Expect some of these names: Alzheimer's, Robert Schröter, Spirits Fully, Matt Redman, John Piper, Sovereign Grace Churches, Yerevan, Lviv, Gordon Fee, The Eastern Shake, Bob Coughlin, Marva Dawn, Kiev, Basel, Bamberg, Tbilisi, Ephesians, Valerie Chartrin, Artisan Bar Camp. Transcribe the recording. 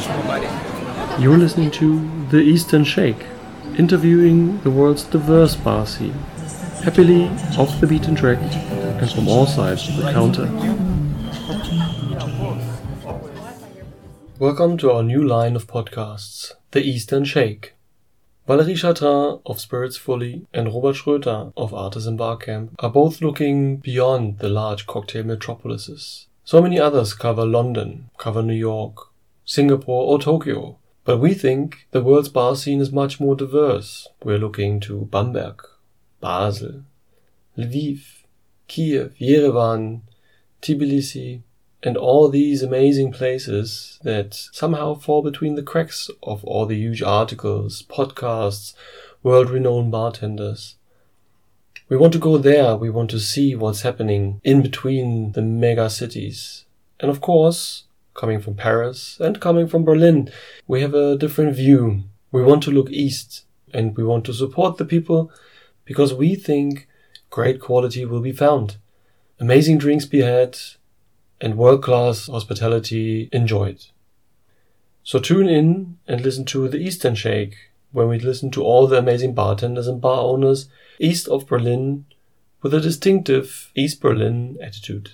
much providing. You're listening to The Eastern Shake, interviewing the world's diverse bar scene, happily off the beaten track and from all sides of the counter. Welcome to our new line of podcasts, The Eastern Shake. Valerie Chartrin of Spirits Fully and Robert Schröter of Artisan Bar Camp are both looking beyond the large cocktail metropolises. So many others cover London, cover New York, Singapore or Tokyo. But we think the world's bar scene is much more diverse. We're looking to Bamberg, Basel, Lviv, Kiev, Yerevan, Tbilisi, and all these amazing places that somehow fall between the cracks of all the huge articles, podcasts, world-renowned bartenders. We want to go there, we want to see what's happening in between the mega cities. And of course, coming from Paris and coming from Berlin, we have a different view. We want to look east and we want to support the people because we think great quality will be found, amazing drinks be had, and world-class hospitality enjoyed. So tune in and listen to The Eastern Shake, when we listen to all the amazing bartenders and bar owners east of Berlin with a distinctive East Berlin attitude.